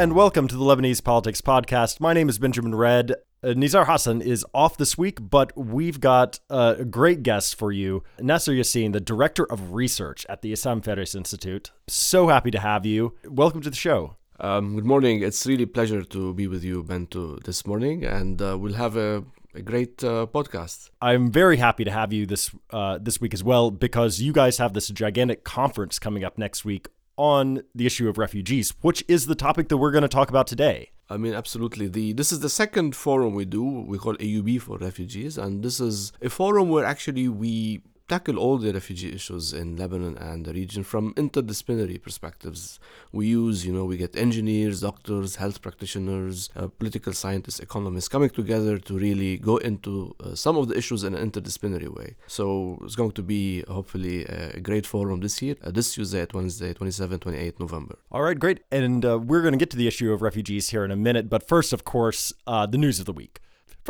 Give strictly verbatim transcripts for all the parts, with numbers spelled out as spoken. and welcome to the Lebanese Politics Podcast. My name is Benjamin Redd. Uh, Nizar Hassan is off this week, but we've got uh, a great guest for you, Nasser Yassin, the Director of Research at the Issam Fares Institute. So happy to have you. Welcome to the show. Um, good morning. It's really a pleasure to be with you, Bento, this morning, and uh, we'll have a A great uh, podcast. I'm very happy to have you this uh, this week as well, because you guys have this gigantic conference coming up next week on the issue of refugees, which is the topic that we're going to talk about today. I mean, absolutely. The This is the second forum we do. We call A U B for refugees, and this is a forum where actually we tackle all the refugee issues in Lebanon and the region from interdisciplinary perspectives. We use, you know, we get engineers, doctors, health practitioners, uh, political scientists, economists coming together to really go into uh, some of the issues in an interdisciplinary way. So it's going to be hopefully a great forum this year, uh, this Tuesday at Wednesday, twenty-seventh, twenty-eighth November. All right, great. And uh, we're going to get to the issue of refugees here in a minute. But first, of course, uh, the news of the week.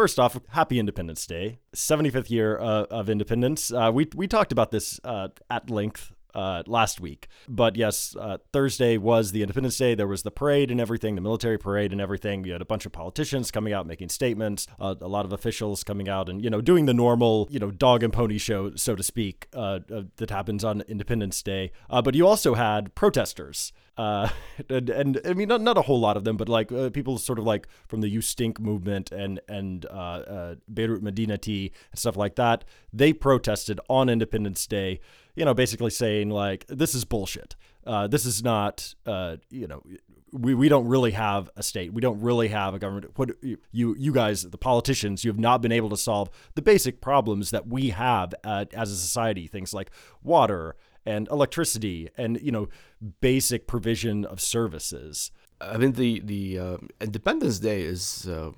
First off, happy Independence Day, seventy-fifth year uh, of independence. Uh, we we talked about this uh, at length uh, last week. But yes, uh, Thursday was the Independence Day. There was the parade and everything, the military parade and everything. You had a bunch of politicians coming out making statements, uh, a lot of officials coming out and, you know, doing the normal, you know, dog and pony show, so to speak, uh, uh, that happens on Independence Day. Uh, but you also had protesters. Uh, and, and I mean, not, not a whole lot of them, but like uh, people sort of like from the You Stink movement and and uh, uh, Beirut Madinati and stuff like that. They protested on Independence Day, you know, basically saying like, this is bullshit. Uh, this is not, uh, you know, we, we don't really have a state. We don't really have a government. What you you guys, the politicians, you have not been able to solve the basic problems that we have uh, as a society. Things like water and electricity and, you know, basic provision of services. I mean, the, the uh, Independence Day is um,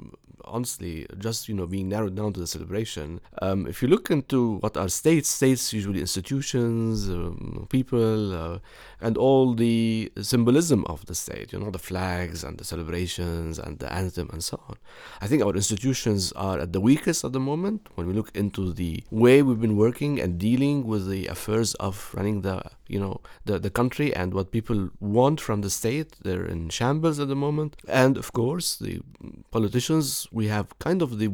honestly just, you know, being narrowed down to the celebration. Um, if you look into what are states, states usually institutions, um, people, uh, and all the symbolism of the state, you know, the flags and the celebrations and the anthem and so on. I think our institutions are at the weakest at the moment when we look into the way we've been working and dealing with the affairs of running the, you know, the, the country and what people want from the state. They're in shambles at the moment. And of course, the politicians, we have kind of the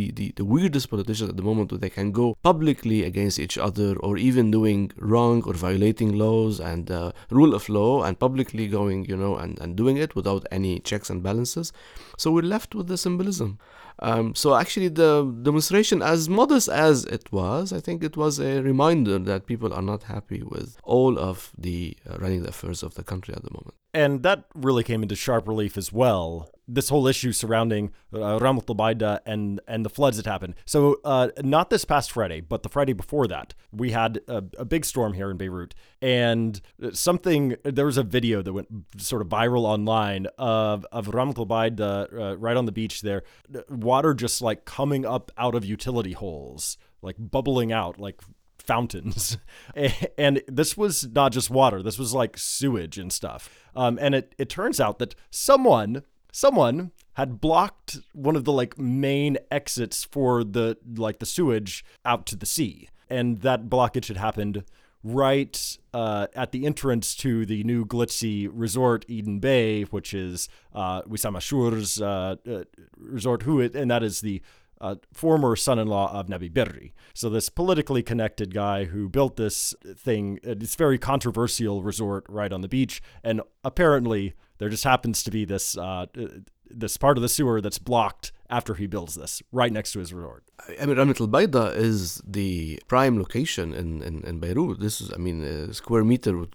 The, the, the weirdest politicians at the moment, where they can go publicly against each other or even doing wrong or violating laws and uh, rule of law and publicly going, you know, and, and doing it without any checks and balances. So we're left with the symbolism. Um, so actually the demonstration, as modest as it was, I think it was a reminder that people are not happy with all of the uh, running the affairs of the country at the moment. And that really came into sharp relief as well. This whole issue surrounding uh, Ramlet el-Baida and, and the floods that happened. So uh, not this past Friday, but the Friday before that, we had a, a big storm here in Beirut. And something, there was a video that went sort of viral online of, of Ramlet el-Baida uh, right on the beach there, water just like coming up out of utility holes, like bubbling out, like fountains. And this was not just water, this was like sewage and stuff. Um, and it, it turns out that someone... Someone had blocked one of the like main exits for the like the sewage out to the sea, and that blockage had happened right uh, at the entrance to the new glitzy resort Eden Bay, which is uh, Wissam Ashur's uh, uh, resort, who it, and that is the uh, former son-in-law of Nabi Berri. So this politically connected guy who built this thing, this very controversial resort right on the beach, and apparently there just happens to be this uh, this part of the sewer that's blocked after he builds this, right next to his resort. I mean, Ramlet el-Baida is the prime location in, in, in Beirut. This is, I mean, a square meter would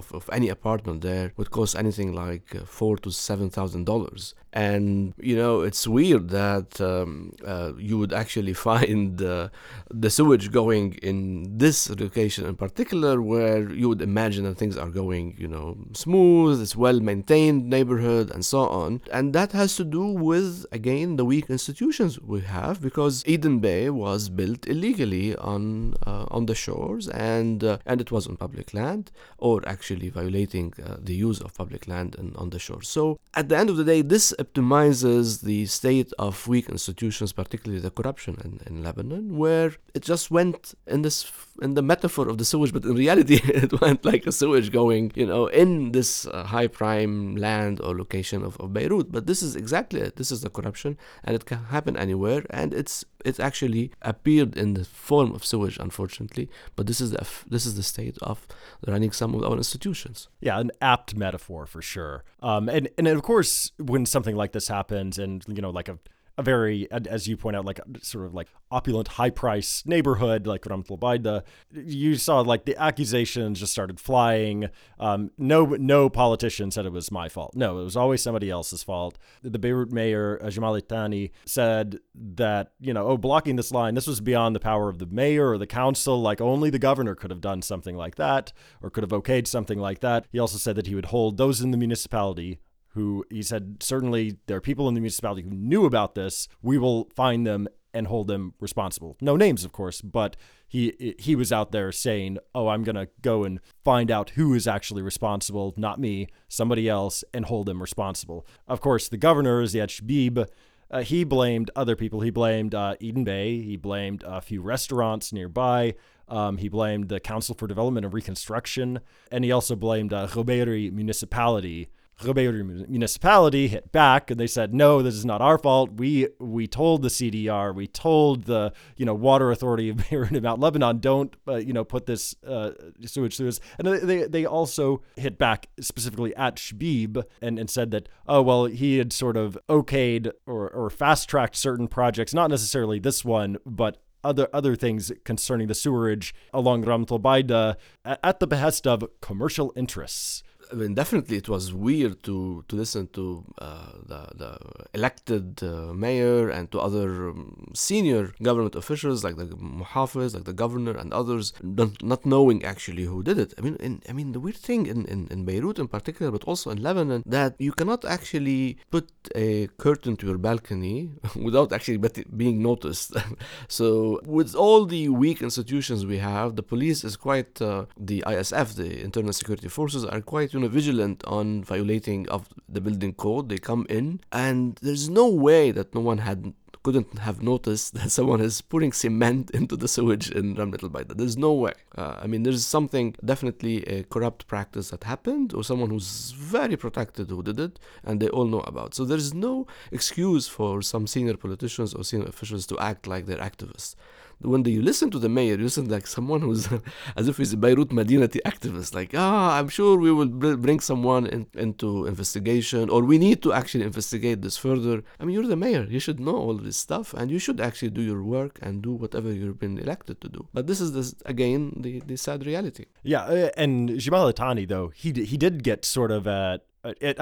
Of, of any apartment there would cost anything like four to seven thousand dollars, and you know it's weird that um, uh, you would actually find uh, the sewage going in this location in particular, where you would imagine that things are going, you know, smooth. It's well maintained neighborhood and so on, and that has to do with again the weak institutions we have, because Eden Bay was built illegally on uh, on the shores and uh, and it was on public land or were actually violating uh, the use of public land and on the shore. So at the end of the day, this optimizes the state of weak institutions, particularly the corruption in, in Lebanon, where it just went in this in the metaphor of the sewage, but in reality it went like a sewage going, you know, in this uh, high prime land or location of, of Beirut. But this is exactly it. This is the corruption, and it can happen anywhere, and it's it actually appeared in the form of sewage, unfortunately. But this is the this is the state of running some of our institutions. Yeah, an apt metaphor for sure. Um, and and of course, when something like this happens, and you know, like a a very, as you point out, like sort of like opulent, high price neighborhood like Ramlet el-Baida, you saw like the accusations just started flying. Um, no, no politician said it was my fault. No, it was always somebody else's fault. The Beirut mayor, uh, Jamal Itani, said that, you know, oh, blocking this line, this was beyond the power of the mayor or the council. Like only the governor could have done something like that or could have okayed something like that. He also said that he would hold those in the municipality who, he said, certainly there are people in the municipality who knew about this. We will find them and hold them responsible. No names, of course, but he he was out there saying, oh, I'm going to go and find out who is actually responsible, not me, somebody else, and hold them responsible. Of course, the governor, Ziyad Shbib, uh, he blamed other people. He blamed uh, Eden Bay. He blamed a few restaurants nearby. Um, he blamed the Council for Development and Reconstruction, and he also blamed uh, Roberi Municipality. Roberi Municipality hit back and they said, no, this is not our fault. We we told the C D R, we told the, you know, Water Authority of Beirut and Mount Lebanon, don't, uh, you know, put this uh, sewage through this. And they, they also hit back specifically at Shbib and, and said that, oh, well, he had sort of okayed or, or fast-tracked certain projects, not necessarily this one, but other other things concerning the sewerage along Ramlet el-Baida at the behest of commercial interests. I mean, definitely it was weird to, to listen to uh, the, the elected uh, mayor and to other um, senior government officials like the muhafiz, like the governor and others, not, not knowing actually who did it. I mean, in, I mean the weird thing in, in, in Beirut in particular, but also in Lebanon, that you cannot actually put a curtain to your balcony without actually being noticed. So with all the weak institutions we have, the police is quite, uh, the I S F, the internal security forces, are quite, you know, vigilant on violating of the building code. They come in and there's no way that no one had couldn't have noticed that someone is pouring cement into the sewage in Ramlet el-Baida. There's no way. Uh, I mean, there's something, definitely a corrupt practice that happened, or someone who's very protected who did it, and they all know about. So there's no excuse for some senior politicians or senior officials to act like they're activists. When you listen to the mayor, you listen like someone who's as if he's a Beirut Madinati activist. Like, ah, I'm sure we will bring someone in, into investigation, or we need to actually investigate this further. I mean, you're the mayor. You should know all this stuff, and you should actually do your work and do whatever you've been elected to do. But this is, this, again, the, the sad reality. Yeah, and Jamal Itani, though, he, he did get sort of a...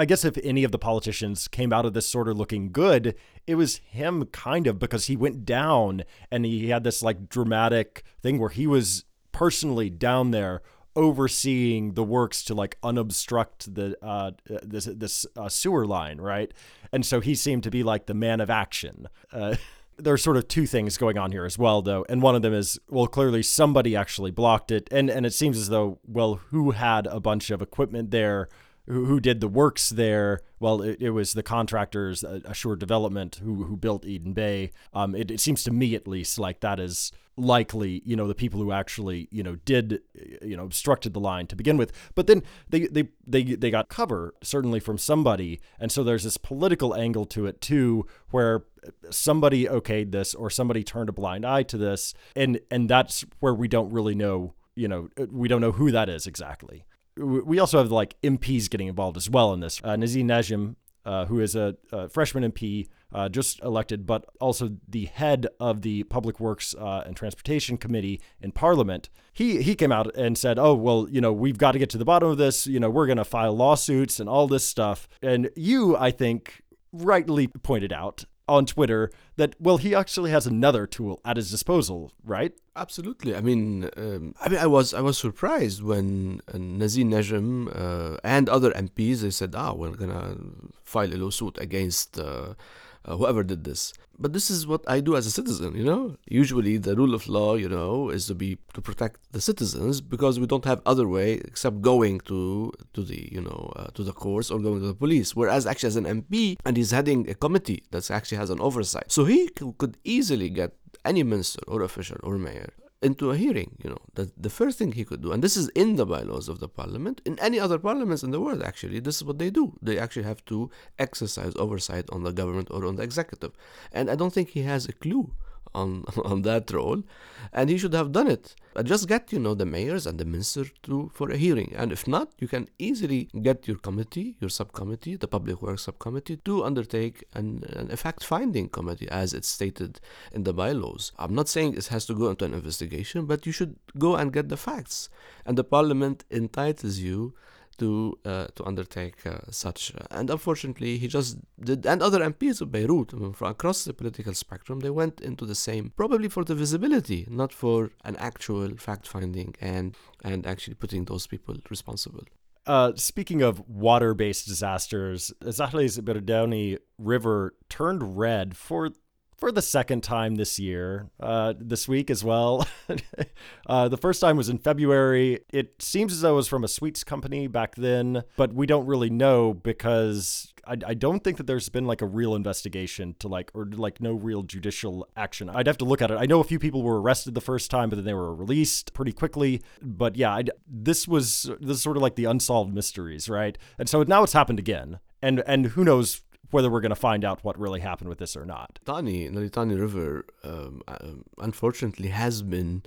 I guess if any of the politicians came out of this sort of looking good, it was him kind of, because he went down and he had this like dramatic thing where he was personally down there overseeing the works to like unobstruct the uh, this this uh, sewer line, right? And so he seemed to be like the man of action. Uh, there are sort of two things going on here as well, though. And one of them is, well, clearly somebody actually blocked it. And, and it seems as though, well, who had a bunch of equipment there? Who did the works there? Well, it, it was the contractors, uh, Assured Development, who who built Eden Bay. Um, it, it seems to me, at least, like that is likely, you know, the people who actually, you know, did, you know, obstructed the line to begin with. But then they they they they got cover, certainly from somebody. And so there's this political angle to it, too, where somebody okayed this or somebody turned a blind eye to this. And, and that's where we don't really know, you know, we don't know who that is exactly. We also have like M Ps getting involved as well in this. Uh, Nazi Najm, uh, who is a, a freshman M P, uh, just elected, but also the head of the Public Works uh, and Transportation Committee in Parliament. He he came out and said, oh, well, you know, we've got to get to the bottom of this. You know, we're going to file lawsuits and all this stuff. And you, I think, rightly pointed out on Twitter that, well, he actually has another tool at his disposal, right? Absolutely. I mean, um, I mean, I was I was surprised when uh, Nazi Najm uh, and other M Ps, they said, ah, we're gonna file a lawsuit against Uh, uh, whoever did this. But this is what I do as a citizen, you know. Usually the rule of law, you know, is to be to protect the citizens, because we don't have other way except going to to the, you know, uh, to the courts or going to the police. Whereas actually as an M P, and he's heading a committee that actually has an oversight, so he c- could easily get any minister or official or mayor into a hearing, you know. That's the first thing he could do. And this is in the bylaws of the parliament. In any other parliaments in the world, actually, this is what they do. They actually have to exercise oversight on the government or on the executive. And I don't think he has a clue on on that role. And he should have done it. Just get, you know, the mayors and the minister to for a hearing. And if not, you can easily get your committee, your subcommittee, the Public Works Subcommittee, to undertake an, an a fact-finding committee, as it's stated in the bylaws. I'm not saying it has to go into an investigation, but you should go and get the facts. And the parliament entitles you to uh, to undertake uh, such. And unfortunately, he just did. And other M Ps of Beirut, I mean, from across the political spectrum, they went into the same, probably for the visibility, not for an actual fact-finding and, and actually putting those people responsible. Uh, speaking of water-based disasters, Zaatari's Berdawni River turned red for for the second time this year, uh, this week as well. uh, the first time was in February. It seems as though it was from a sweets company back then, but we don't really know, because I, I don't think that there's been like a real investigation to like, or like no real judicial action. I'd have to look at it. I know a few people were arrested the first time, but then they were released pretty quickly. But yeah, I, this was, this is sort of like the unsolved mysteries, right? And so now it's happened again. And, and who knows whether we're going to find out what really happened with this or not. Litani, the Litani River, um, unfortunately, has been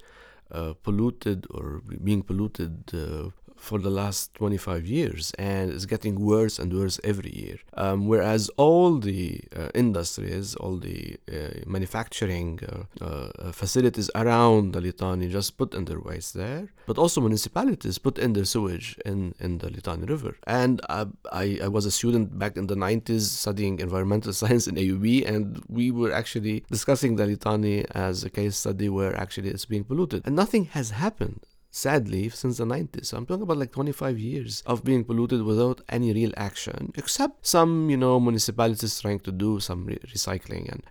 uh, polluted or being polluted uh, for the last twenty-five years, and it's getting worse and worse every year. Um, whereas all the uh, industries, all the uh, manufacturing uh, uh, facilities around the Litani just put in their waste there, but also municipalities put in their sewage in, in the Litani River. And I, I, I was a student back in the nineties studying environmental science in A U B, and we were actually discussing the Litani as a case study where actually it's being polluted. And nothing has happened, sadly, since the nineties. So I'm talking about like twenty-five years of being polluted without any real action, except some, you know, municipalities trying to do some re- recycling. And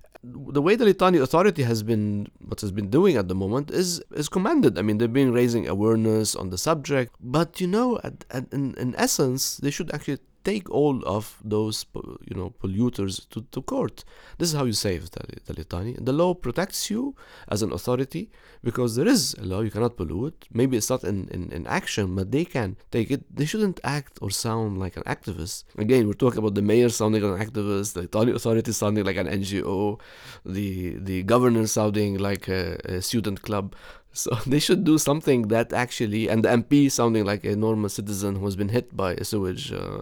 the way the Litani Authority has been, what has been doing at the moment is is commended. I mean, they've been raising awareness on the subject, but, you know, at, at, in, in essence, they should actually take all of those, you know, polluters to, to court. This is how you save the, the Litani. The law protects you as an authority, because there is a law, you cannot pollute. Maybe it's not in, in, in action, but they can take it. They shouldn't act or sound like an activist. Again, we're talking about the mayor sounding like an activist, the Litani Authority sounding like an N G O, the, the governor sounding like a, a student club. So they should do something that actually, and the M P sounding like a normal citizen who has been hit by a sewage uh,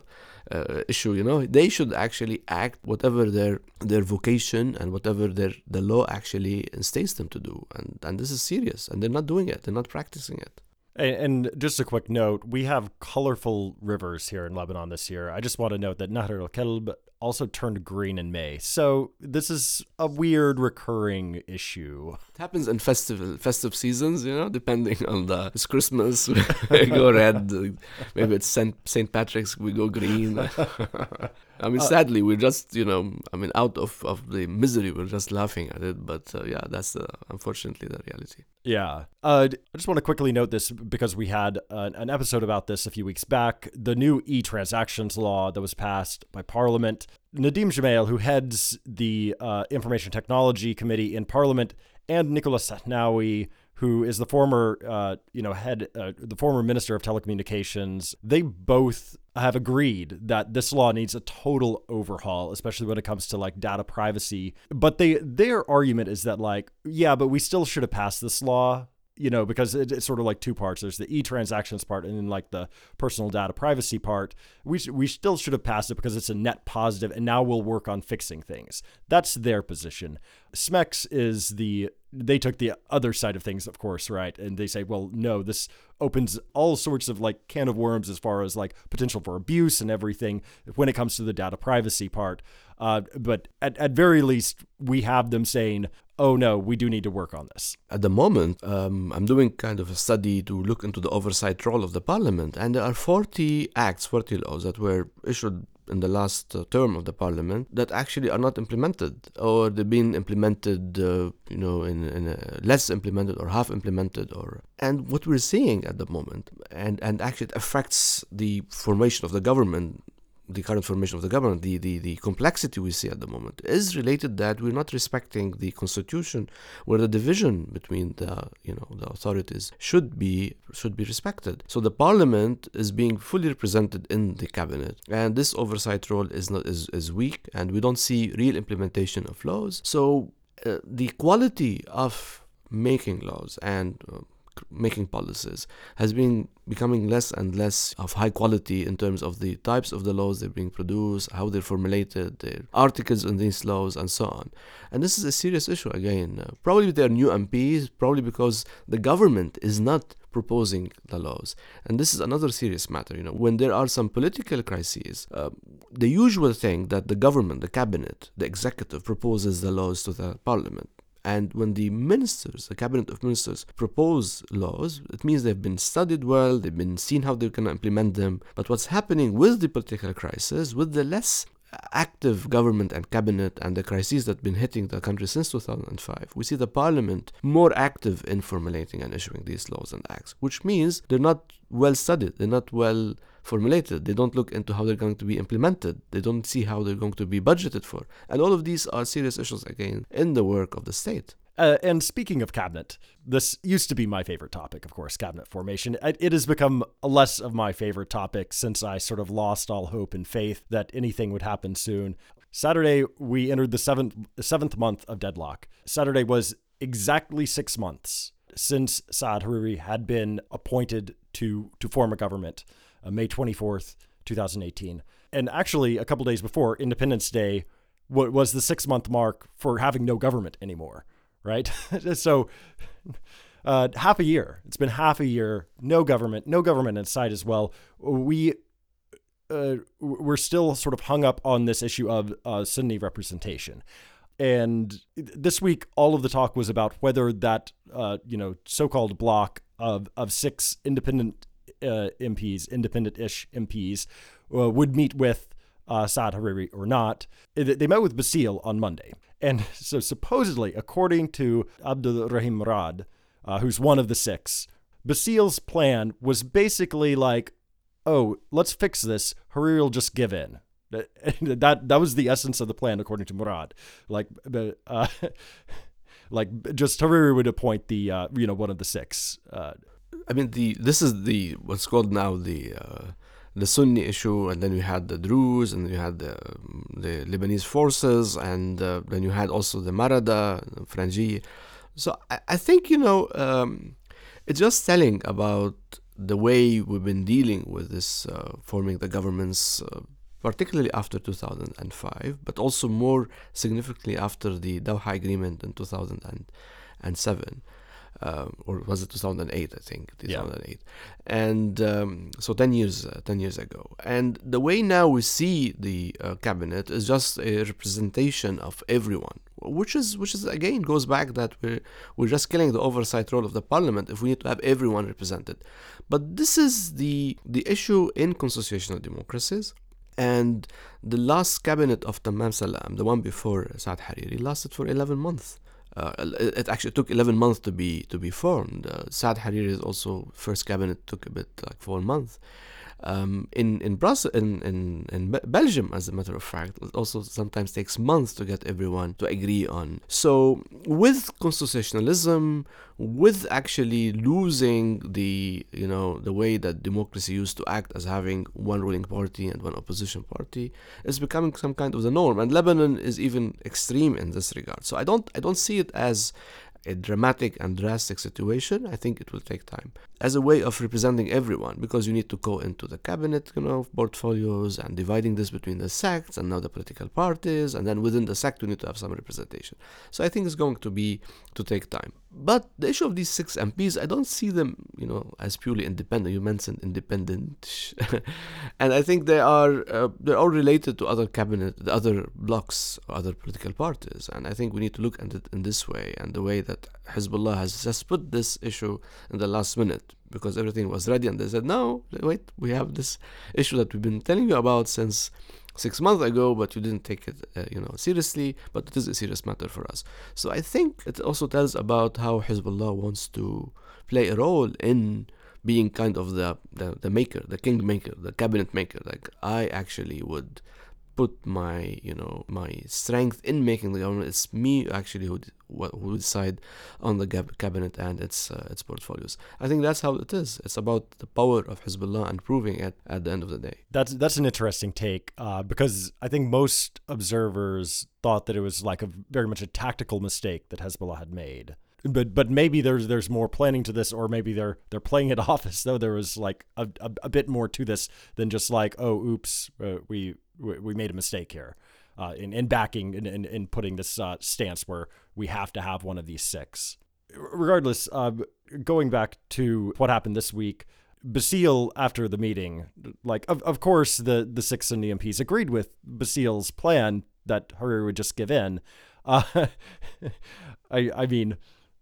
uh, issue, you know, they should actually act whatever their their vocation and whatever their the law actually instates them to do. And, and this is serious, and they're not doing it. They're not practicing it. And just a quick note, we have colorful rivers here in Lebanon this year. I just want to note that Nahar al-Kelb also turned green in May. So this is a weird recurring issue. It happens in festive festive seasons, you know, depending on the... It's Christmas, we go red. Maybe it's Saint Patrick's, we go green. I mean, sadly, we're just, you know, I mean, out of, of the misery, we're just laughing at it. But uh, yeah, that's uh, unfortunately the reality. Yeah. Uh, I just want to quickly note this because we had an, an episode about this a few weeks back. The new e-transactions law that was passed by Parliament. Nadim Jamil, who heads the uh, Information Technology Committee in Parliament, and Nicolas Sahnawi, who is the former, uh, you know, head, uh, the former Minister of Telecommunications, they both have agreed that this law needs a total overhaul, especially when it comes to like data privacy. But they their argument is that like, yeah, but we still should have passed this law, you know, because it, it's sort of like two parts. There's the e-transactions part and then like the personal data privacy part. We sh- we still should have passed it because it's a net positive, and now we'll work on fixing things. That's their position. SMEX is the, they took the other side of things, of course, right? And they say, well, no, this opens all sorts of like can of worms as far as like potential for abuse and everything when it comes to the data privacy part. Uh, but at, at very least, we have them saying, oh no, we do need to work on this? At the moment, um, I'm doing kind of a study to look into the oversight role of the parliament, and there are forty acts, forty laws that were issued in the last uh, term of the parliament that actually are not implemented, or they've been implemented, uh, you know, in, in a less implemented or half implemented, or and what we're seeing at the moment, and, and actually it affects the formation of the government, the current formation of the government, the, the, the complexity we see at the moment is related that we're not respecting the constitution, where the division between the, you know, the authorities should be should be respected. So the parliament is being fully represented in the cabinet, and this oversight role is not is, is weak, and we don't see real implementation of laws. So uh, the quality of making laws and uh, making policies has been becoming less and less of high quality in terms of the types of the laws they're being produced, how they're formulated, their articles in these laws, and so on. And this is a serious issue again. Uh, probably they're new M Ps, probably because the government is not proposing the laws. And this is another serious matter. You know, when there are some political crises, uh, the usual thing that the government, the cabinet, the executive proposes the laws to the parliament. And when the ministers, the cabinet of ministers, propose laws, it means they've been studied well, they've been seen how they can implement them. But what's happening with the political crisis, with the less active government and cabinet and the crises that have been hitting the country since two thousand five, we see the parliament more active in formulating and issuing these laws and acts, which means they're not well studied, they're not well formulated, they don't look into how they're going to be implemented, they don't see how they're going to be budgeted for. And all of these are serious issues, again, in the work of the state. Uh, and speaking of cabinet, this used to be my favorite topic, of course, cabinet formation. It has become less of my favorite topic since I sort of lost all hope and faith that anything would happen soon. Saturday, we entered the seventh, seventh month of deadlock. Saturday was exactly six months since Saad Hariri had been appointed to, to form a government. Uh, May twenty-fourth, twenty eighteen. And actually, a couple days before, Independence Day w- was the six-month mark for having no government anymore, right? So uh, half a year. It's been half a year. No government. No government in sight as well. We, uh, we're still sort of hung up on this issue of uh, Sunni representation. And this week, all of the talk was about whether that, uh, you know, so-called block of, of six independent Uh, M Ps, independent-ish M Ps, uh, would meet with uh, Saad Hariri or not. They met with Basile on Monday. And so supposedly, according to Abdul Rahim Murad, uh, who's one of the six, Basile's plan was basically like, oh, let's fix this. Hariri will just give in. That that was the essence of the plan, according to Murad. Like, uh, like just Hariri would appoint the, uh, you know, one of the six. Uh, I mean, the this is the what's called now the uh, the Sunni issue, and then you had the Druze, and you had the, the Lebanese forces, and uh, then you had also the Marada, the Franji. So I, I think, you know, um, it's just telling about the way we've been dealing with this, uh, forming the governments, uh, particularly after two thousand five, but also more significantly after the Doha Agreement in two thousand seven. Um, or was it two thousand eight? I think two thousand eight, yeah. And um, so ten years, uh, ten years ago. And the way now we see the uh, cabinet is just a representation of everyone, which is which is again goes back that we're we're just killing the oversight role of the parliament if we need to have everyone represented. But this is the the issue in constitutional democracies. And the last cabinet of Tamam Salam, the one before Saad Hariri, lasted for eleven months. Uh, it actually took eleven months to be to be formed. Uh, Saad Hariri's also first cabinet took a bit like four months. Um, in in Brussels, in, in in Belgium, as a matter of fact, it also sometimes takes months to get everyone to agree on. So with constitutionalism, with actually losing the you know the way that democracy used to act as having one ruling party and one opposition party, is becoming some kind of the norm. And Lebanon is even extreme in this regard. So I don't I don't see it as a dramatic and drastic situation. I think it will take time. as a way of representing everyone, because you need to go into the cabinet, you know, portfolios and dividing this between the sects and now the political parties, and then within the sect you need to have some representation. So I think it's going to be to take time. But the issue of these six M Ps, I don't see them, you know, as purely independent. You mentioned independent, and I think they are uh, they're all related to other cabinet, the other blocks, or other political parties. And I think we need to look at it in this way, and the way that Hezbollah has just put this issue in the last minute, because everything was ready and they said, no, wait, we have this issue that we've been telling you about since six months ago, but you didn't take it uh, you know, seriously, but it is a serious matter for us. So I think it also tells about how Hezbollah wants to play a role in being kind of the, the, the maker, the king maker, the cabinet maker. Like, I actually would put my, you know, my strength in making the government. It's me actually who who decide on the cabinet and its uh, its portfolios. I think that's how it is. It's about the power of Hezbollah and proving it at the end of the day. That's that's an interesting take uh, because I think most observers thought that it was like a very much a tactical mistake that Hezbollah had made. But but maybe there's there's more planning to this, or maybe they're they're playing it off as though there was like a a, a bit more to this than just like, oh, oops, uh, we we made a mistake here uh, in in backing and in, in, in putting this uh, stance where we have to have one of these six. Regardless, uh, going back to what happened this week, Basile, after the meeting, like of of course the the six Sunni M Ps agreed with Basile's plan that Hariri would just give in. Uh, I I mean.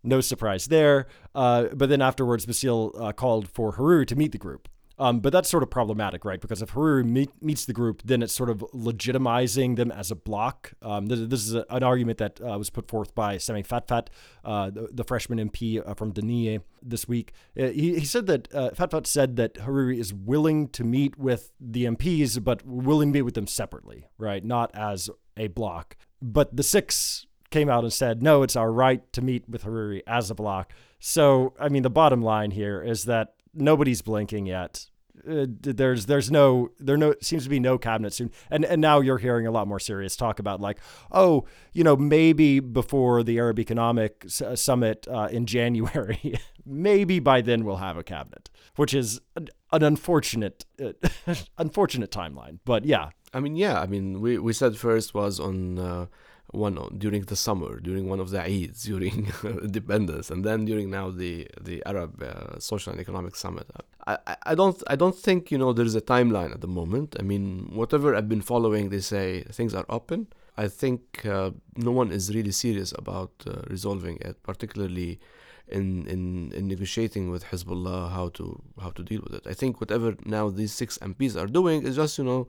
No surprise there. Uh, but then afterwards, Basile uh, called for Hariri to meet the group. Um, but that's sort of problematic, right? Because if Hariri meet, meets the group, then it's sort of legitimizing them as a bloc. Um, this, this is a, an argument that uh, was put forth by Sami Fatfat, uh, the, the freshman M P uh, from Danie this week. Uh, he, he said that, uh, Fatfat said that Hariri is willing to meet with the M Ps, but willing to meet with them separately, right? Not as a bloc. But the six came out and said, no, it's our right to meet with Hariri as a bloc. So, I mean, the bottom line here is that nobody's blinking yet. Uh, there's, there's no, there no seems to be no cabinet soon. And and now you're hearing a lot more serious talk about like, oh, you know, maybe before the Arab Economic S- Summit uh, in January, maybe by then we'll have a cabinet, which is an, an unfortunate, uh, unfortunate timeline. But yeah, I mean, yeah, I mean, we we said first was on. Uh, One during the summer, during one of the Eids, during independence, and then during now the the Arab uh, Social and Economic Summit. I, I, I don't I don't think you know there is a timeline at the moment. I mean, whatever I've been following, they say things are open. I think uh, no one is really serious about uh, resolving it, particularly in, in in negotiating with Hezbollah how to how to deal with it. I think whatever now these six M Ps are doing is just you know.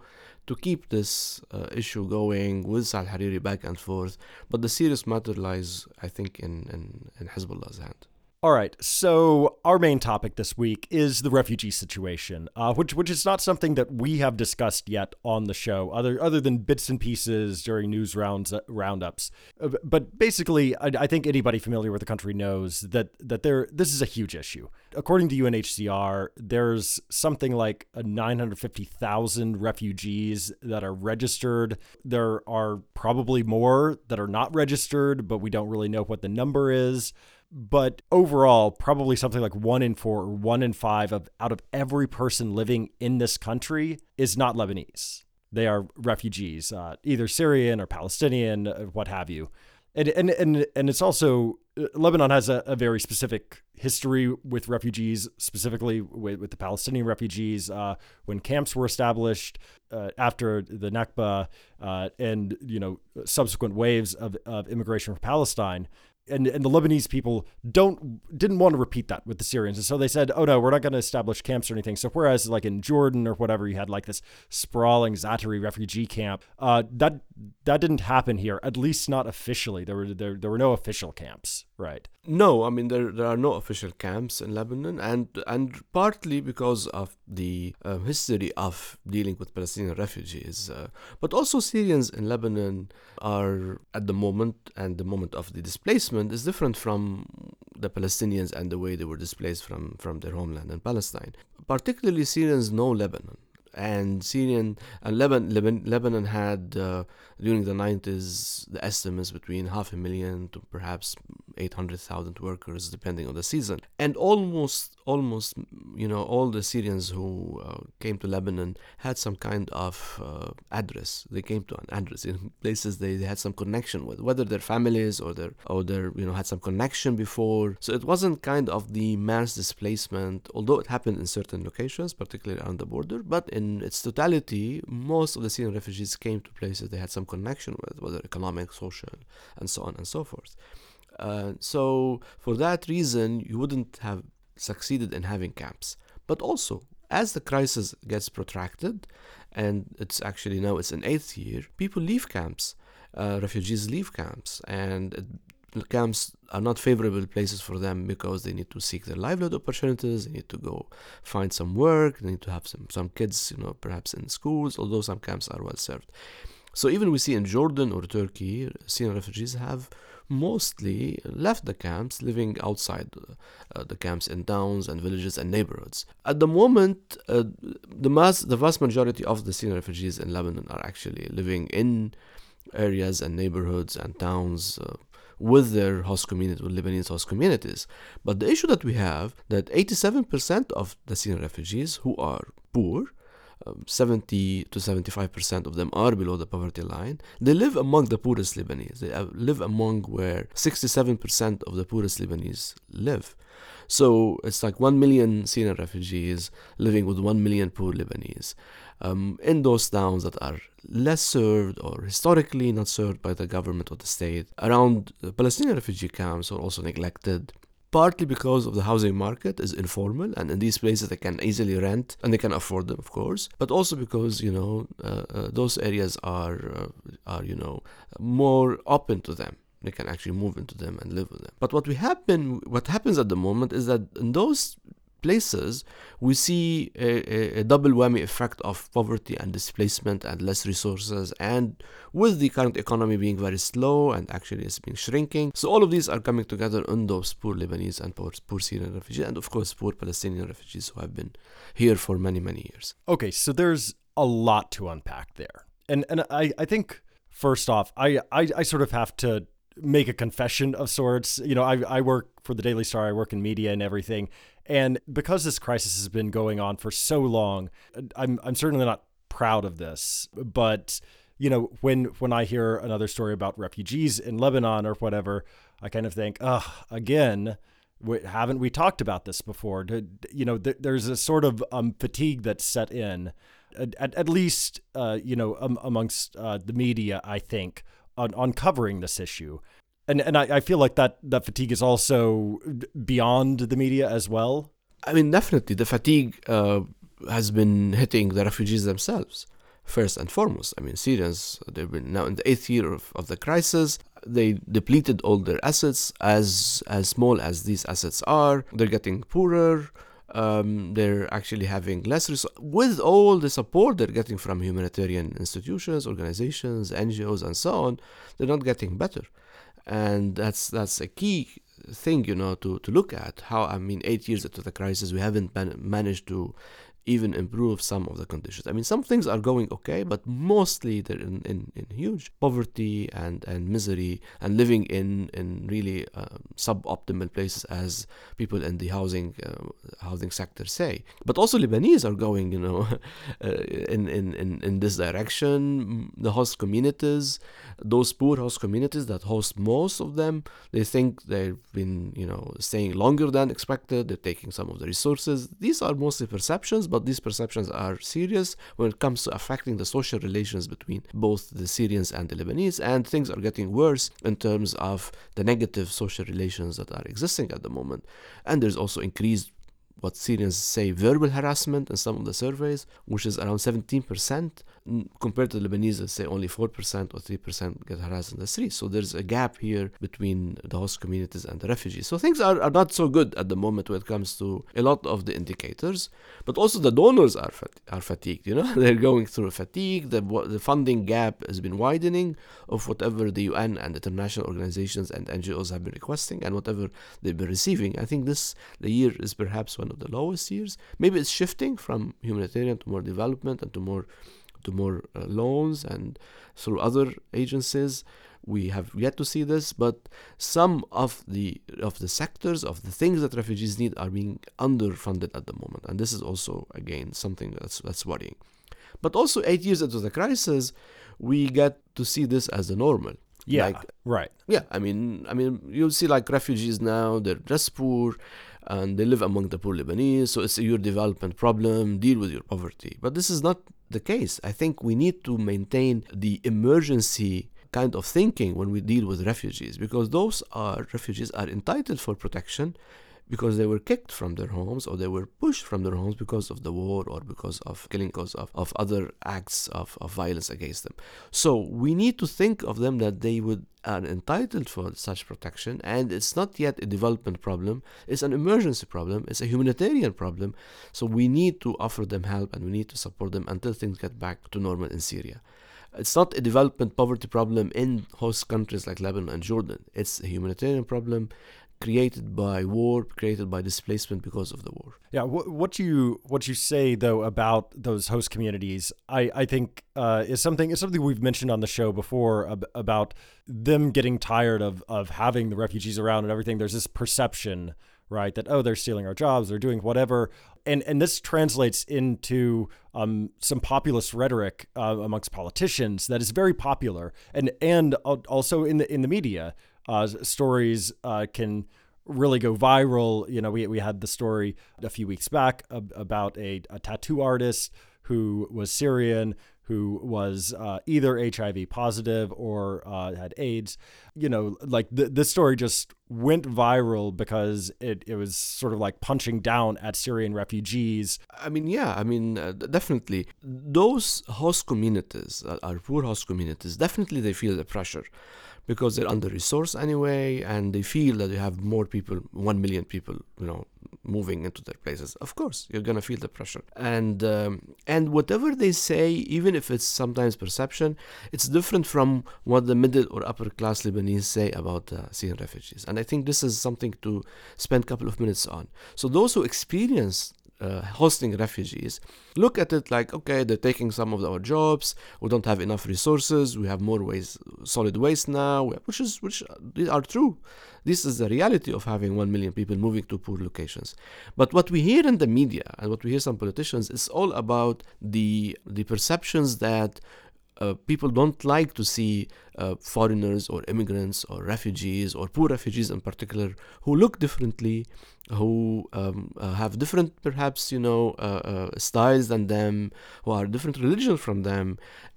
to keep this uh, issue going with Saad Hariri back and forth. But the serious matter lies, I think, in, in, in Hezbollah's hand. All right, so our main topic this week is the refugee situation, uh, which which is not something that we have discussed yet on the show, other other than bits and pieces during news rounds uh, roundups. Uh, but basically, I, I think anybody familiar with the country knows that that there this is a huge issue. According to U N H C R, there's something like nine hundred fifty thousand refugees that are registered. There are probably more that are not registered, but we don't really know what the number is. But overall, probably something like one in four or one in five of out of every person living in this country is not Lebanese. They are refugees, uh, either Syrian or Palestinian, what have you. And and and, and it's also Lebanon has a, a very specific history with refugees, specifically with, with the Palestinian refugees, uh, when camps were established uh, after the Nakba uh, and you know subsequent waves of, of immigration from Palestine. And, and the Lebanese people don't didn't want to repeat that with the Syrians. And so they said, oh, no, we're not going to establish camps or anything. So whereas like in Jordan or whatever, you had like this sprawling Zaatari refugee camp, uh, that that didn't happen here, at least not officially. There were there, there were no official camps. Right. No, I mean, there there are no official camps in Lebanon, and and partly because of the uh, history of dealing with Palestinian refugees, uh, but also Syrians in Lebanon are at the moment, and the moment of the displacement is different from the Palestinians and the way they were displaced from, from their homeland in Palestine. Particularly Syrians know Lebanon. And Syrian and Lebanon, Lebanon, Lebanon had uh, during the nineties the estimates between half a million to perhaps eight hundred thousand workers, depending on the season. And almost, almost, you know, all the Syrians who uh, came to Lebanon had some kind of uh, address. They came to an address in places they, they had some connection with, whether their families or their, or their, you know, had some connection before. So it wasn't kind of the mass displacement, although it happened in certain locations, particularly around the border. But in its totality, most of the Syrian refugees came to places they had some connection with, whether economic, social, and so on and so forth. Uh, so for that reason, you wouldn't have succeeded in having camps. But also, as the crisis gets protracted, and it's actually now it's an eighth year, people leave camps, uh, refugees leave camps, and it, camps are not favorable places for them because they need to seek their livelihood opportunities, they need to go find some work, they need to have some, some kids, you know, perhaps in schools, although some camps are well served. So even we see in Jordan or Turkey, Syrian refugees have mostly left the camps, living outside uh, the camps in towns and villages and neighborhoods. At the moment, uh, the, mass, the vast majority of the Syrian refugees in Lebanon are actually living in areas and neighborhoods and towns uh, with their host communities, with Lebanese host communities. But the issue that we have, that eighty-seven percent of the Syrian refugees who are poor, seventy to seventy-five percent of them are below the poverty line. They live among the poorest Lebanese. They live among where sixty-seven percent of the poorest Lebanese live. So it's like one million Syrian refugees living with one million poor Lebanese um, in those towns that are less served or historically not served by the government or the state. Around the Palestinian refugee camps are also neglected, partly because of the housing market is informal, and in these places they can easily rent and they can afford them, of course, but also because, you know, uh, uh, those areas are uh, are you know more open to them. They can actually move into them and live with them. But what we happen what happens at the moment is that in those places we see a, a, a double whammy effect of poverty and displacement and less resources, and with the current economy being very slow and actually it's been shrinking, so all of these are coming together on those poor Lebanese and poor, poor Syrian refugees, and of course poor Palestinian refugees who have been here for many many years. Okay, so there's a lot to unpack there, and and I, I think first off I, I, I sort of have to make a confession of sorts. You know, I, I work for the Daily Star, I work in media and everything. And because this crisis has been going on for so long, I'm I'm certainly not proud of this. But, you know, when when I hear another story about refugees in Lebanon or whatever, I kind of think, oh, again, we, haven't we talked about this before? You know, th- there's a sort of um, fatigue that's set in, at, at least, uh, you know, um, amongst uh, the media, I think, on, on covering this issue. And and I, I feel like that, that fatigue is also beyond the media as well. I mean, definitely the fatigue uh, has been hitting the refugees themselves, first and foremost. I mean, Syrians, they've been now in the eighth year of, of the crisis. They depleted all their assets, as as small as these assets are. They're getting poorer. Um, they're actually having less resources. With all the support they're getting from humanitarian institutions, organizations, N G Os, and so on, they're not getting better. And that's that's a key thing, you know, to, to look at. How, I mean, eight years into the crisis, we haven't man- managed to even improve some of the conditions. I mean, some things are going okay, but mostly they're in, in, in huge poverty and, and misery, and living in, in really um, suboptimal places, as people in the housing uh, housing sector say. But also Lebanese are going, you know, uh, in, in, in, in this direction. The host communities, those poor host communities that host most of them, they think they've been, you know, staying longer than expected. They're taking some of the resources. These are mostly perceptions, but But these perceptions are serious when it comes to affecting the social relations between both the Syrians and the Lebanese, and things are getting worse in terms of the negative social relations that are existing at the moment. And there's also increased, what Syrians say, verbal harassment in some of the surveys, which is around seventeen percent, compared to the Lebanese that say only four percent or three percent get harassed in the streets. So there's a gap here between the host communities and the refugees. So things are, are not so good at the moment when it comes to a lot of the indicators, but also the donors are fat- are fatigued, you know, they're going through fatigue. The, the funding gap has been widening of whatever the U N and international organizations and N G Os have been requesting and whatever they've been receiving. I think this, the year is perhaps one of the lowest years. Maybe it's shifting from humanitarian to more development and to more to more uh, loans and through other agencies. We have yet to see this, but some of the of the sectors, of the things that refugees need are being underfunded at the moment. And this is also, again, something that's that's worrying. But also, eight years into the crisis, we get to see this as the normal. Yeah, like, right. Yeah, I mean, I mean, you see, like, refugees now, they're just poor, and they live among the poor Lebanese, so it's your development problem, deal with your poverty. But this is not the case. I think we need to maintain the emergency kind of thinking when we deal with refugees, because those are refugees are entitled for protection because they were kicked from their homes or they were pushed from their homes because of the war or because of killing, because of, of other acts of, of violence against them. So we need to think of them that they would are entitled for such protection, and it's not yet a development problem, it's an emergency problem, it's a humanitarian problem. So we need to offer them help and we need to support them until things get back to normal in Syria. It's not a development poverty problem in host countries like Lebanon and Jordan. It's a humanitarian problem created by war, created by displacement because of the war. Yeah, wh- what you what you say though about those host communities, I I think uh, is something is something we've mentioned on the show before ab- about them getting tired of of having the refugees around and everything. There's this perception, right, that oh, they're stealing our jobs, they're doing whatever, and and this translates into um, some populist rhetoric uh, amongst politicians that is very popular, and and also in the in the media. Uh, stories uh, can really go viral. You know, we we had the story a few weeks back ab- about a, a tattoo artist who was Syrian, who was uh, either H I V positive or uh, had AIDS. You know, like th- this story just went viral because it, it was sort of like punching down at Syrian refugees. I mean, yeah, I mean, uh, definitely. Those host communities, uh, our poor host communities, definitely they feel the pressure, because they're under-resourced anyway, and they feel that you have more people, one million people, you know, moving into their places. Of course, you're gonna feel the pressure. And um, and whatever they say, even if it's sometimes perception, it's different from what the middle or upper-class Lebanese say about uh, Syrian refugees. And I think this is something to spend a couple of minutes on. So those who experience Uh, hosting refugees look at it like, okay, they're taking some of our jobs, we don't have enough resources, we have more waste, solid waste now, which is which these are true. This is the reality of having one million people moving to poor locations. But what we hear in the media and what we hear some politicians is all about the the perceptions that Uh, people don't like to see uh, foreigners or immigrants or refugees or poor refugees in particular who look differently, who um, uh, have different, perhaps, you know, uh, uh, styles than them, who are different religion from them.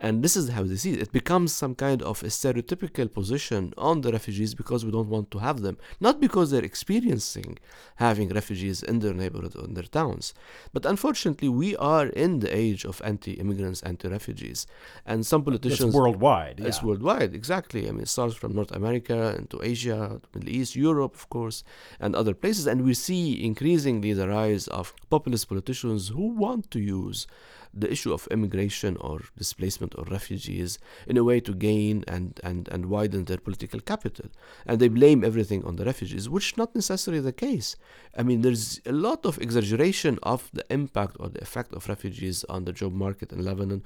And this is how they see it. It becomes some kind of a stereotypical position on the refugees because we don't want to have them. Not because they're experiencing having refugees in their neighborhood or in their towns. But unfortunately, we are in the age of anti-immigrants, anti-refugees. And some politicians... It's worldwide. Yeah. It's worldwide, exactly. I mean, it starts from North America into Asia, Middle East, Europe, of course, and other places. And we see increasingly the rise of populist politicians who want to use the issue of immigration or displacement or refugees in a way to gain and, and, and widen their political capital. And they blame everything on the refugees, which is not necessarily the case. I mean, there's a lot of exaggeration of the impact or the effect of refugees on the job market in Lebanon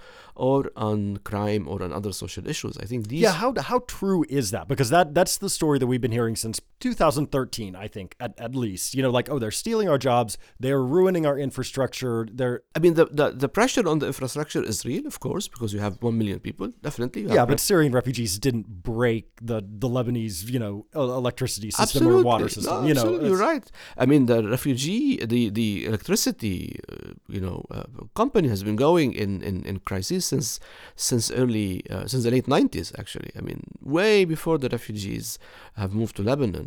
or on crime or on other social issues. I think these... Yeah, how how true is that? Because that that's the story that we've been hearing since two thousand thirteen, I think, at, at least. You know, like, oh, they're stealing our jobs, they're ruining our infrastructure, they're... I mean, the, the, the pressure on the infrastructure is real, of course, because you have one million people, definitely. Yeah, but pre- Syrian refugees didn't break the, the Lebanese, you know, electricity system absolutely. Or water system. No, you know, you're right. I mean, the refugee, the, the electricity, uh, you know, uh, company has been going in, in, in crisis since... since early, uh, since the late nineties, actually. I mean, way before the refugees have moved to Lebanon.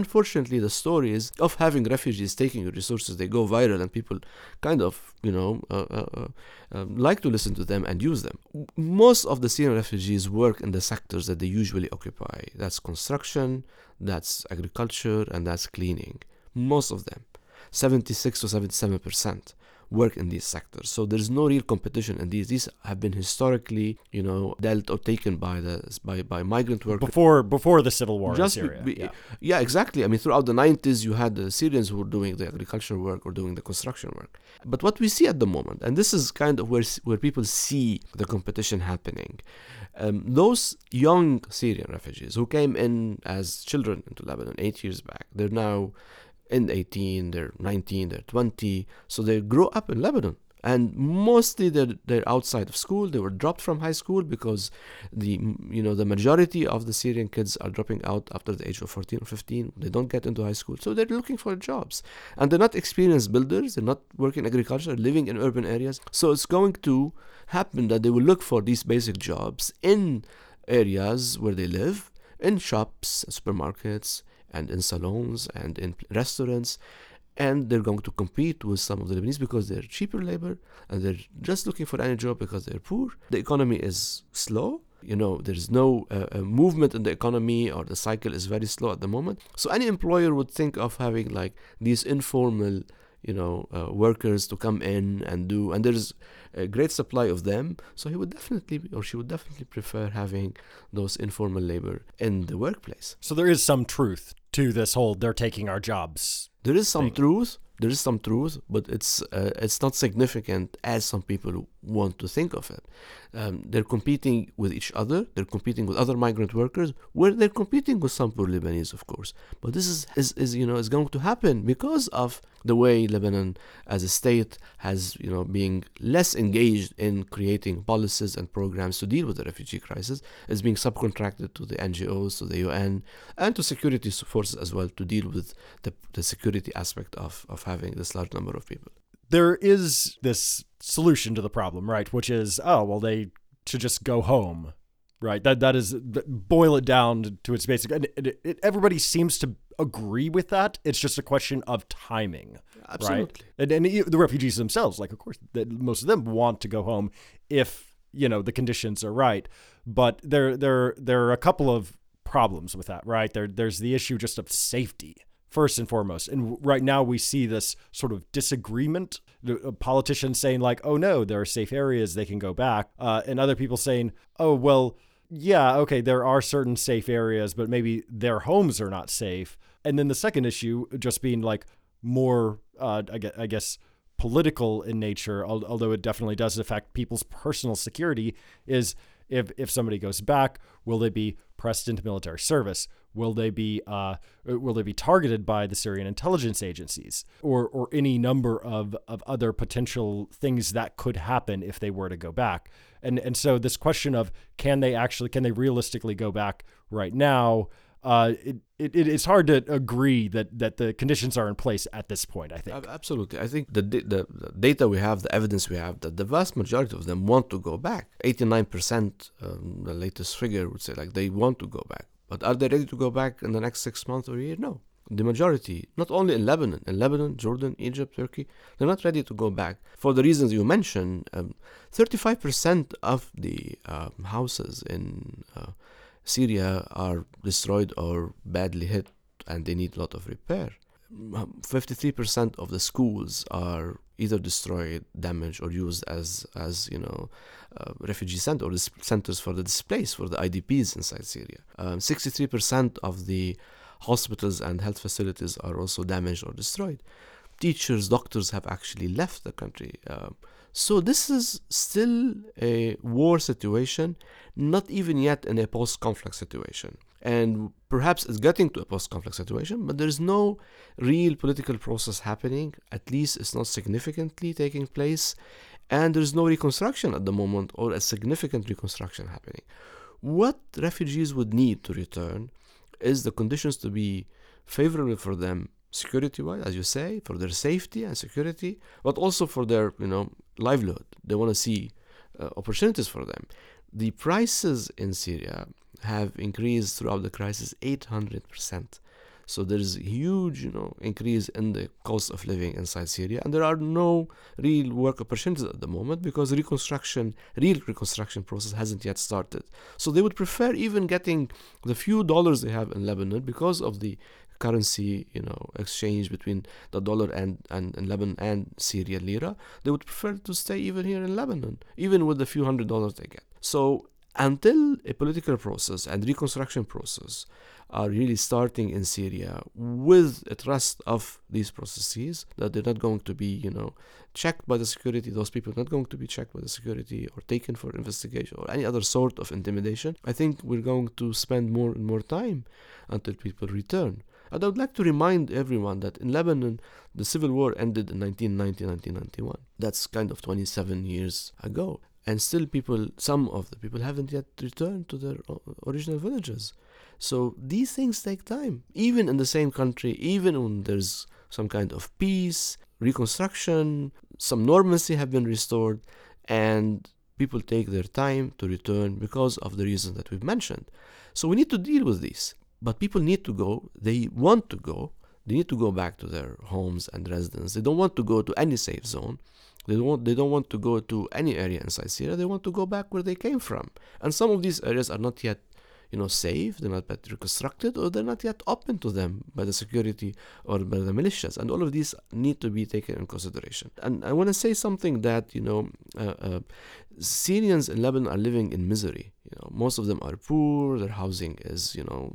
Unfortunately, the stories of having refugees taking your resources, they go viral and people kind of, you know, uh, uh, uh, like to listen to them and use them. Most of the Syrian refugees work in the sectors that they usually occupy. That's construction, that's agriculture, and that's cleaning. Most of them, seventy-six to seventy-seven percent work in these sectors. So there's no real competition, and these these have been historically, you know, dealt or taken by the by, by migrant workers before before the civil war Just in Syria. Be, yeah. yeah, exactly. I mean, throughout the nineties, you had the Syrians who were doing the agricultural work or doing the construction work. But what we see at the moment, and this is kind of where where people see the competition happening, um, those young Syrian refugees who came in as children into Lebanon eight years back, they're now in eighteen, they're nineteen, they're twenty, so they grow up in Lebanon, and mostly they're, they're outside of school. They were dropped from high school because the you know the majority of the Syrian kids are dropping out after the age of fourteen or fifteen. They don't get into high school, so they're looking for jobs, and they're not experienced builders, they're not working in agriculture, living in urban areas. So it's going to happen that they will look for these basic jobs in areas where they live, in shops, supermarkets, and in salons and in restaurants, and they're going to compete with some of the Lebanese because they're cheaper labor, and they're just looking for any job because they're poor. The economy is slow. You know, there's no uh, movement in the economy, or the cycle is very slow at the moment. So any employer would think of having like these informal, you know, uh, workers to come in and do, and there's a great supply of them. So he would definitely, or she would definitely prefer having those informal labor in the workplace. So there is some truth to this whole "they're taking our jobs." There is some thing. truth. There is some truth, but it's uh, it's not significant as some people want to think of it. Um, they're competing with each other. They're competing with other migrant workers. Where they're competing with some poor Lebanese, of course. But this is, is is you know is going to happen because of the way Lebanon as a state has you know being less engaged in creating policies and programs to deal with the refugee crisis. Is being subcontracted to the N G Os, to the U N, and to security forces as well to deal with the the security aspect of of having this large number of people. There is this solution to the problem, right? Which is, oh, well, they should just go home, right? That That is, boil it down to its basic. And it, it, everybody seems to agree with that. It's just a question of timing, Absolutely. Right? And, and the refugees themselves, like, of course, that most of them want to go home if, you know, the conditions are right. But there, there, there are a couple of problems with that, right? There, There's the issue just of safety, first and foremost. And right now we see this sort of disagreement. Politicians saying like, oh, no, there are safe areas, they can go back. Uh, and other people saying, oh, well, yeah, okay, there are certain safe areas, but maybe their homes are not safe. And then the second issue just being like more, uh, I guess, political in nature, although it definitely does affect people's personal security, is if if somebody goes back, will they be pressed into military service? Will they be uh, will they be targeted by the Syrian intelligence agencies, or or any number of, of other potential things that could happen if they were to go back? And and so this question of can they actually can they realistically go back right now? Uh, it, it it's hard to agree that, that the conditions are in place at this point, I think. Absolutely. I think the, the the data we have, the evidence we have, that the vast majority of them want to go back. eighty-nine percent, um, the latest figure would say, like, they want to go back. But are they ready to go back in the next six months or a year? No. The majority, not only in Lebanon, in Lebanon, Jordan, Egypt, Turkey, they're not ready to go back. For the reasons you mentioned, um, thirty-five percent of the uh, houses in uh, Syria are destroyed or badly hit, and they need a lot of repair. fifty-three percent of the schools are either destroyed, damaged, or used as, as you know, uh, refugee center or dis- centers for the displaced, for the I D Ps inside Syria. Um, sixty-three percent of the hospitals and health facilities are also damaged or destroyed. Teachers, doctors have actually left the country. Um, So this is still a war situation, not even yet in a post-conflict situation. And perhaps it's getting to a post-conflict situation, but there's no real political process happening. At least it's not significantly taking place. And there's no reconstruction at the moment, or a significant reconstruction happening. What refugees would need to return is the conditions to be favorable for them, security-wise, as you say, for their safety and security, but also for their, you know, livelihood. They want to see uh, opportunities for them. The prices in Syria have increased throughout the crisis eight hundred percent. So there is a huge, you know, increase in the cost of living inside Syria, and there are no real work opportunities at the moment because reconstruction, real reconstruction process hasn't yet started. So they would prefer even getting the few dollars they have in Lebanon because of the currency, you know, exchange between the dollar and, and, and Lebanon and Syrian lira, they would prefer to stay even here in Lebanon, even with the few hundred dollars they get. So until a political process and reconstruction process are really starting in Syria with a trust of these processes, that they're not going to be, you know, checked by the security, those people are not going to be checked by the security or taken for investigation or any other sort of intimidation, I think we're going to spend more and more time until people return. And I would like to remind everyone that in Lebanon, the civil war ended in nineteen ninety, nineteen ninety-one. That's kind of twenty-seven years ago. And still people, some of the people haven't yet returned to their original villages. So these things take time, even in the same country, even when there's some kind of peace, reconstruction, some normalcy have been restored, and people take their time to return because of the reasons that we've mentioned. So we need to deal with these. But people need to go, they want to go, they need to go back to their homes and residence. They don't want to go to any safe zone. They don't want, they don't want to go to any area inside Syria. They want to go back where they came from. And some of these areas are not yet, you know, safe, they're not yet reconstructed, or they're not yet open to them by the security or by the militias. And all of these need to be taken in consideration. And I want to say something that, you know, uh, uh, Syrians in Lebanon are living in misery. You know, most of them are poor, their housing is, you know,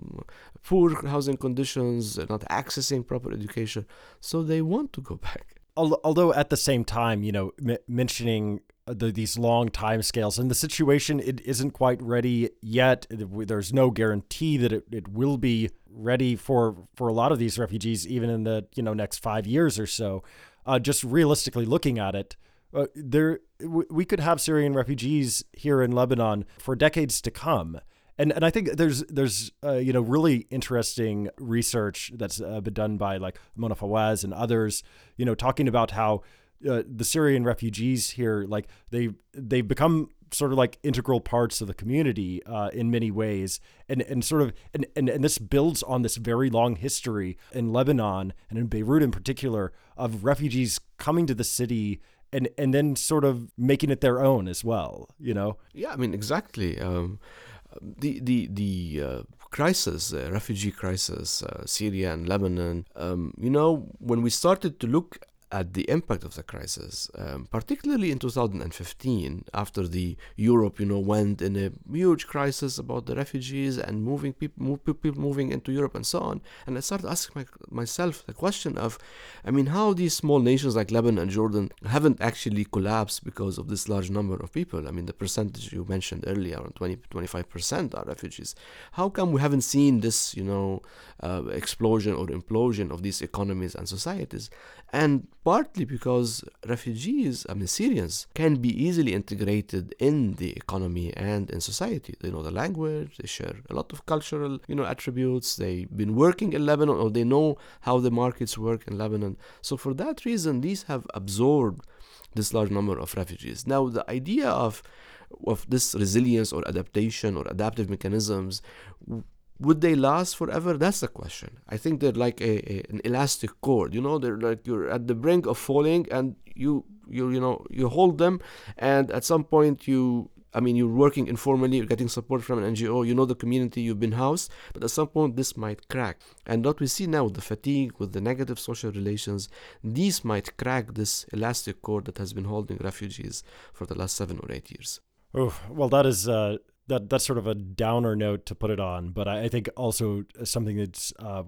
poor housing conditions, they're not accessing proper education. So they want to go back. Although at the same time, you know, m- mentioning the, these long time scales and the situation, it isn't quite ready yet. There's no guarantee that it, it will be ready for, for a lot of these refugees, even in the, you know, next five years or so. Uh, just realistically looking at it, uh, there w- we could have Syrian refugees here in Lebanon for decades to come. And and I think there's there's uh, you know, really interesting research that's uh, been done by like Mona Fawaz and others, you know, talking about how uh, the Syrian refugees here, like they they've become sort of like integral parts of the community uh, in many ways, and and sort of and, and and this builds on this very long history in Lebanon and in Beirut in particular of refugees coming to the city. And and then sort of making it their own as well, you know? Yeah, I mean, exactly. Um, the the, the uh, crisis, the refugee crisis, uh, Syria and Lebanon, um, you know, when we started to look at the impact of the crisis, um, particularly in two thousand fifteen, after the Europe, you know, went in a huge crisis about the refugees and moving people, move, people moving into Europe and so on. And I started asking my, myself the question of, I mean, how these small nations like Lebanon and Jordan haven't actually collapsed because of this large number of people. I mean, the percentage you mentioned earlier, around twenty, twenty-five percent are refugees. How come we haven't seen this, you know, uh, explosion or implosion of these economies and societies? And partly because refugees, I mean Syrians, can be easily integrated in the economy and in society. They know the language, they share a lot of cultural, you know, attributes. They've been working in Lebanon, or they know how the markets work in Lebanon. So for that reason, these have absorbed this large number of refugees. Now, the idea of, of this resilience or adaptation or adaptive mechanisms, would they last forever? That's the question. I think they're like a, a an elastic cord. You know, they're like you're at the brink of falling, and you you you know you hold them, and at some point you I mean you're working informally, you're getting support from an N G O. You know the community, you've been housed, but at some point this might crack. And what we see now with the fatigue, with the negative social relations, these might crack this elastic cord that has been holding refugees for the last seven or eight years. Oh well, that is. Uh... That that's sort of a downer note to put it on, but I, I think also something that's uh,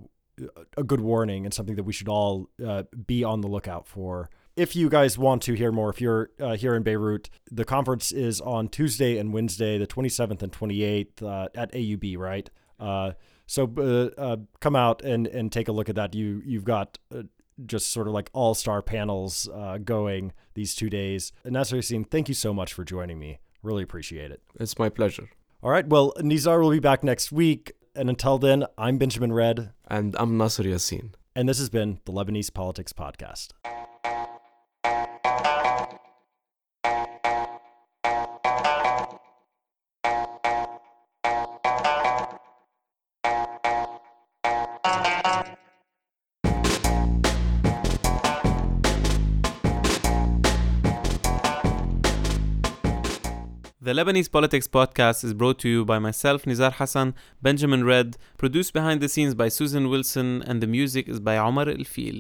a good warning and something that we should all uh, be on the lookout for. If you guys want to hear more, if you're uh, here in Beirut, the conference is on Tuesday and Wednesday, the twenty-seventh and twenty-eighth uh, at A U B, right? Uh, so uh, uh, come out and, and take a look at that. You, you've got... Uh, just sort of like all-star panels uh, going these two days. And Nasser Yassin, thank you so much for joining me. Really appreciate it. It's my pleasure. All right. Well, Nizar will be back next week. And until then, I'm Benjamin Redd. And I'm Nasser Yassin. And this has been the Lebanese Politics Podcast. The Lebanese Politics Podcast is brought to you by myself, Nizar Hassan, Benjamin Redd, produced behind the scenes by Susan Wilson, and the music is by Omar El-Fil.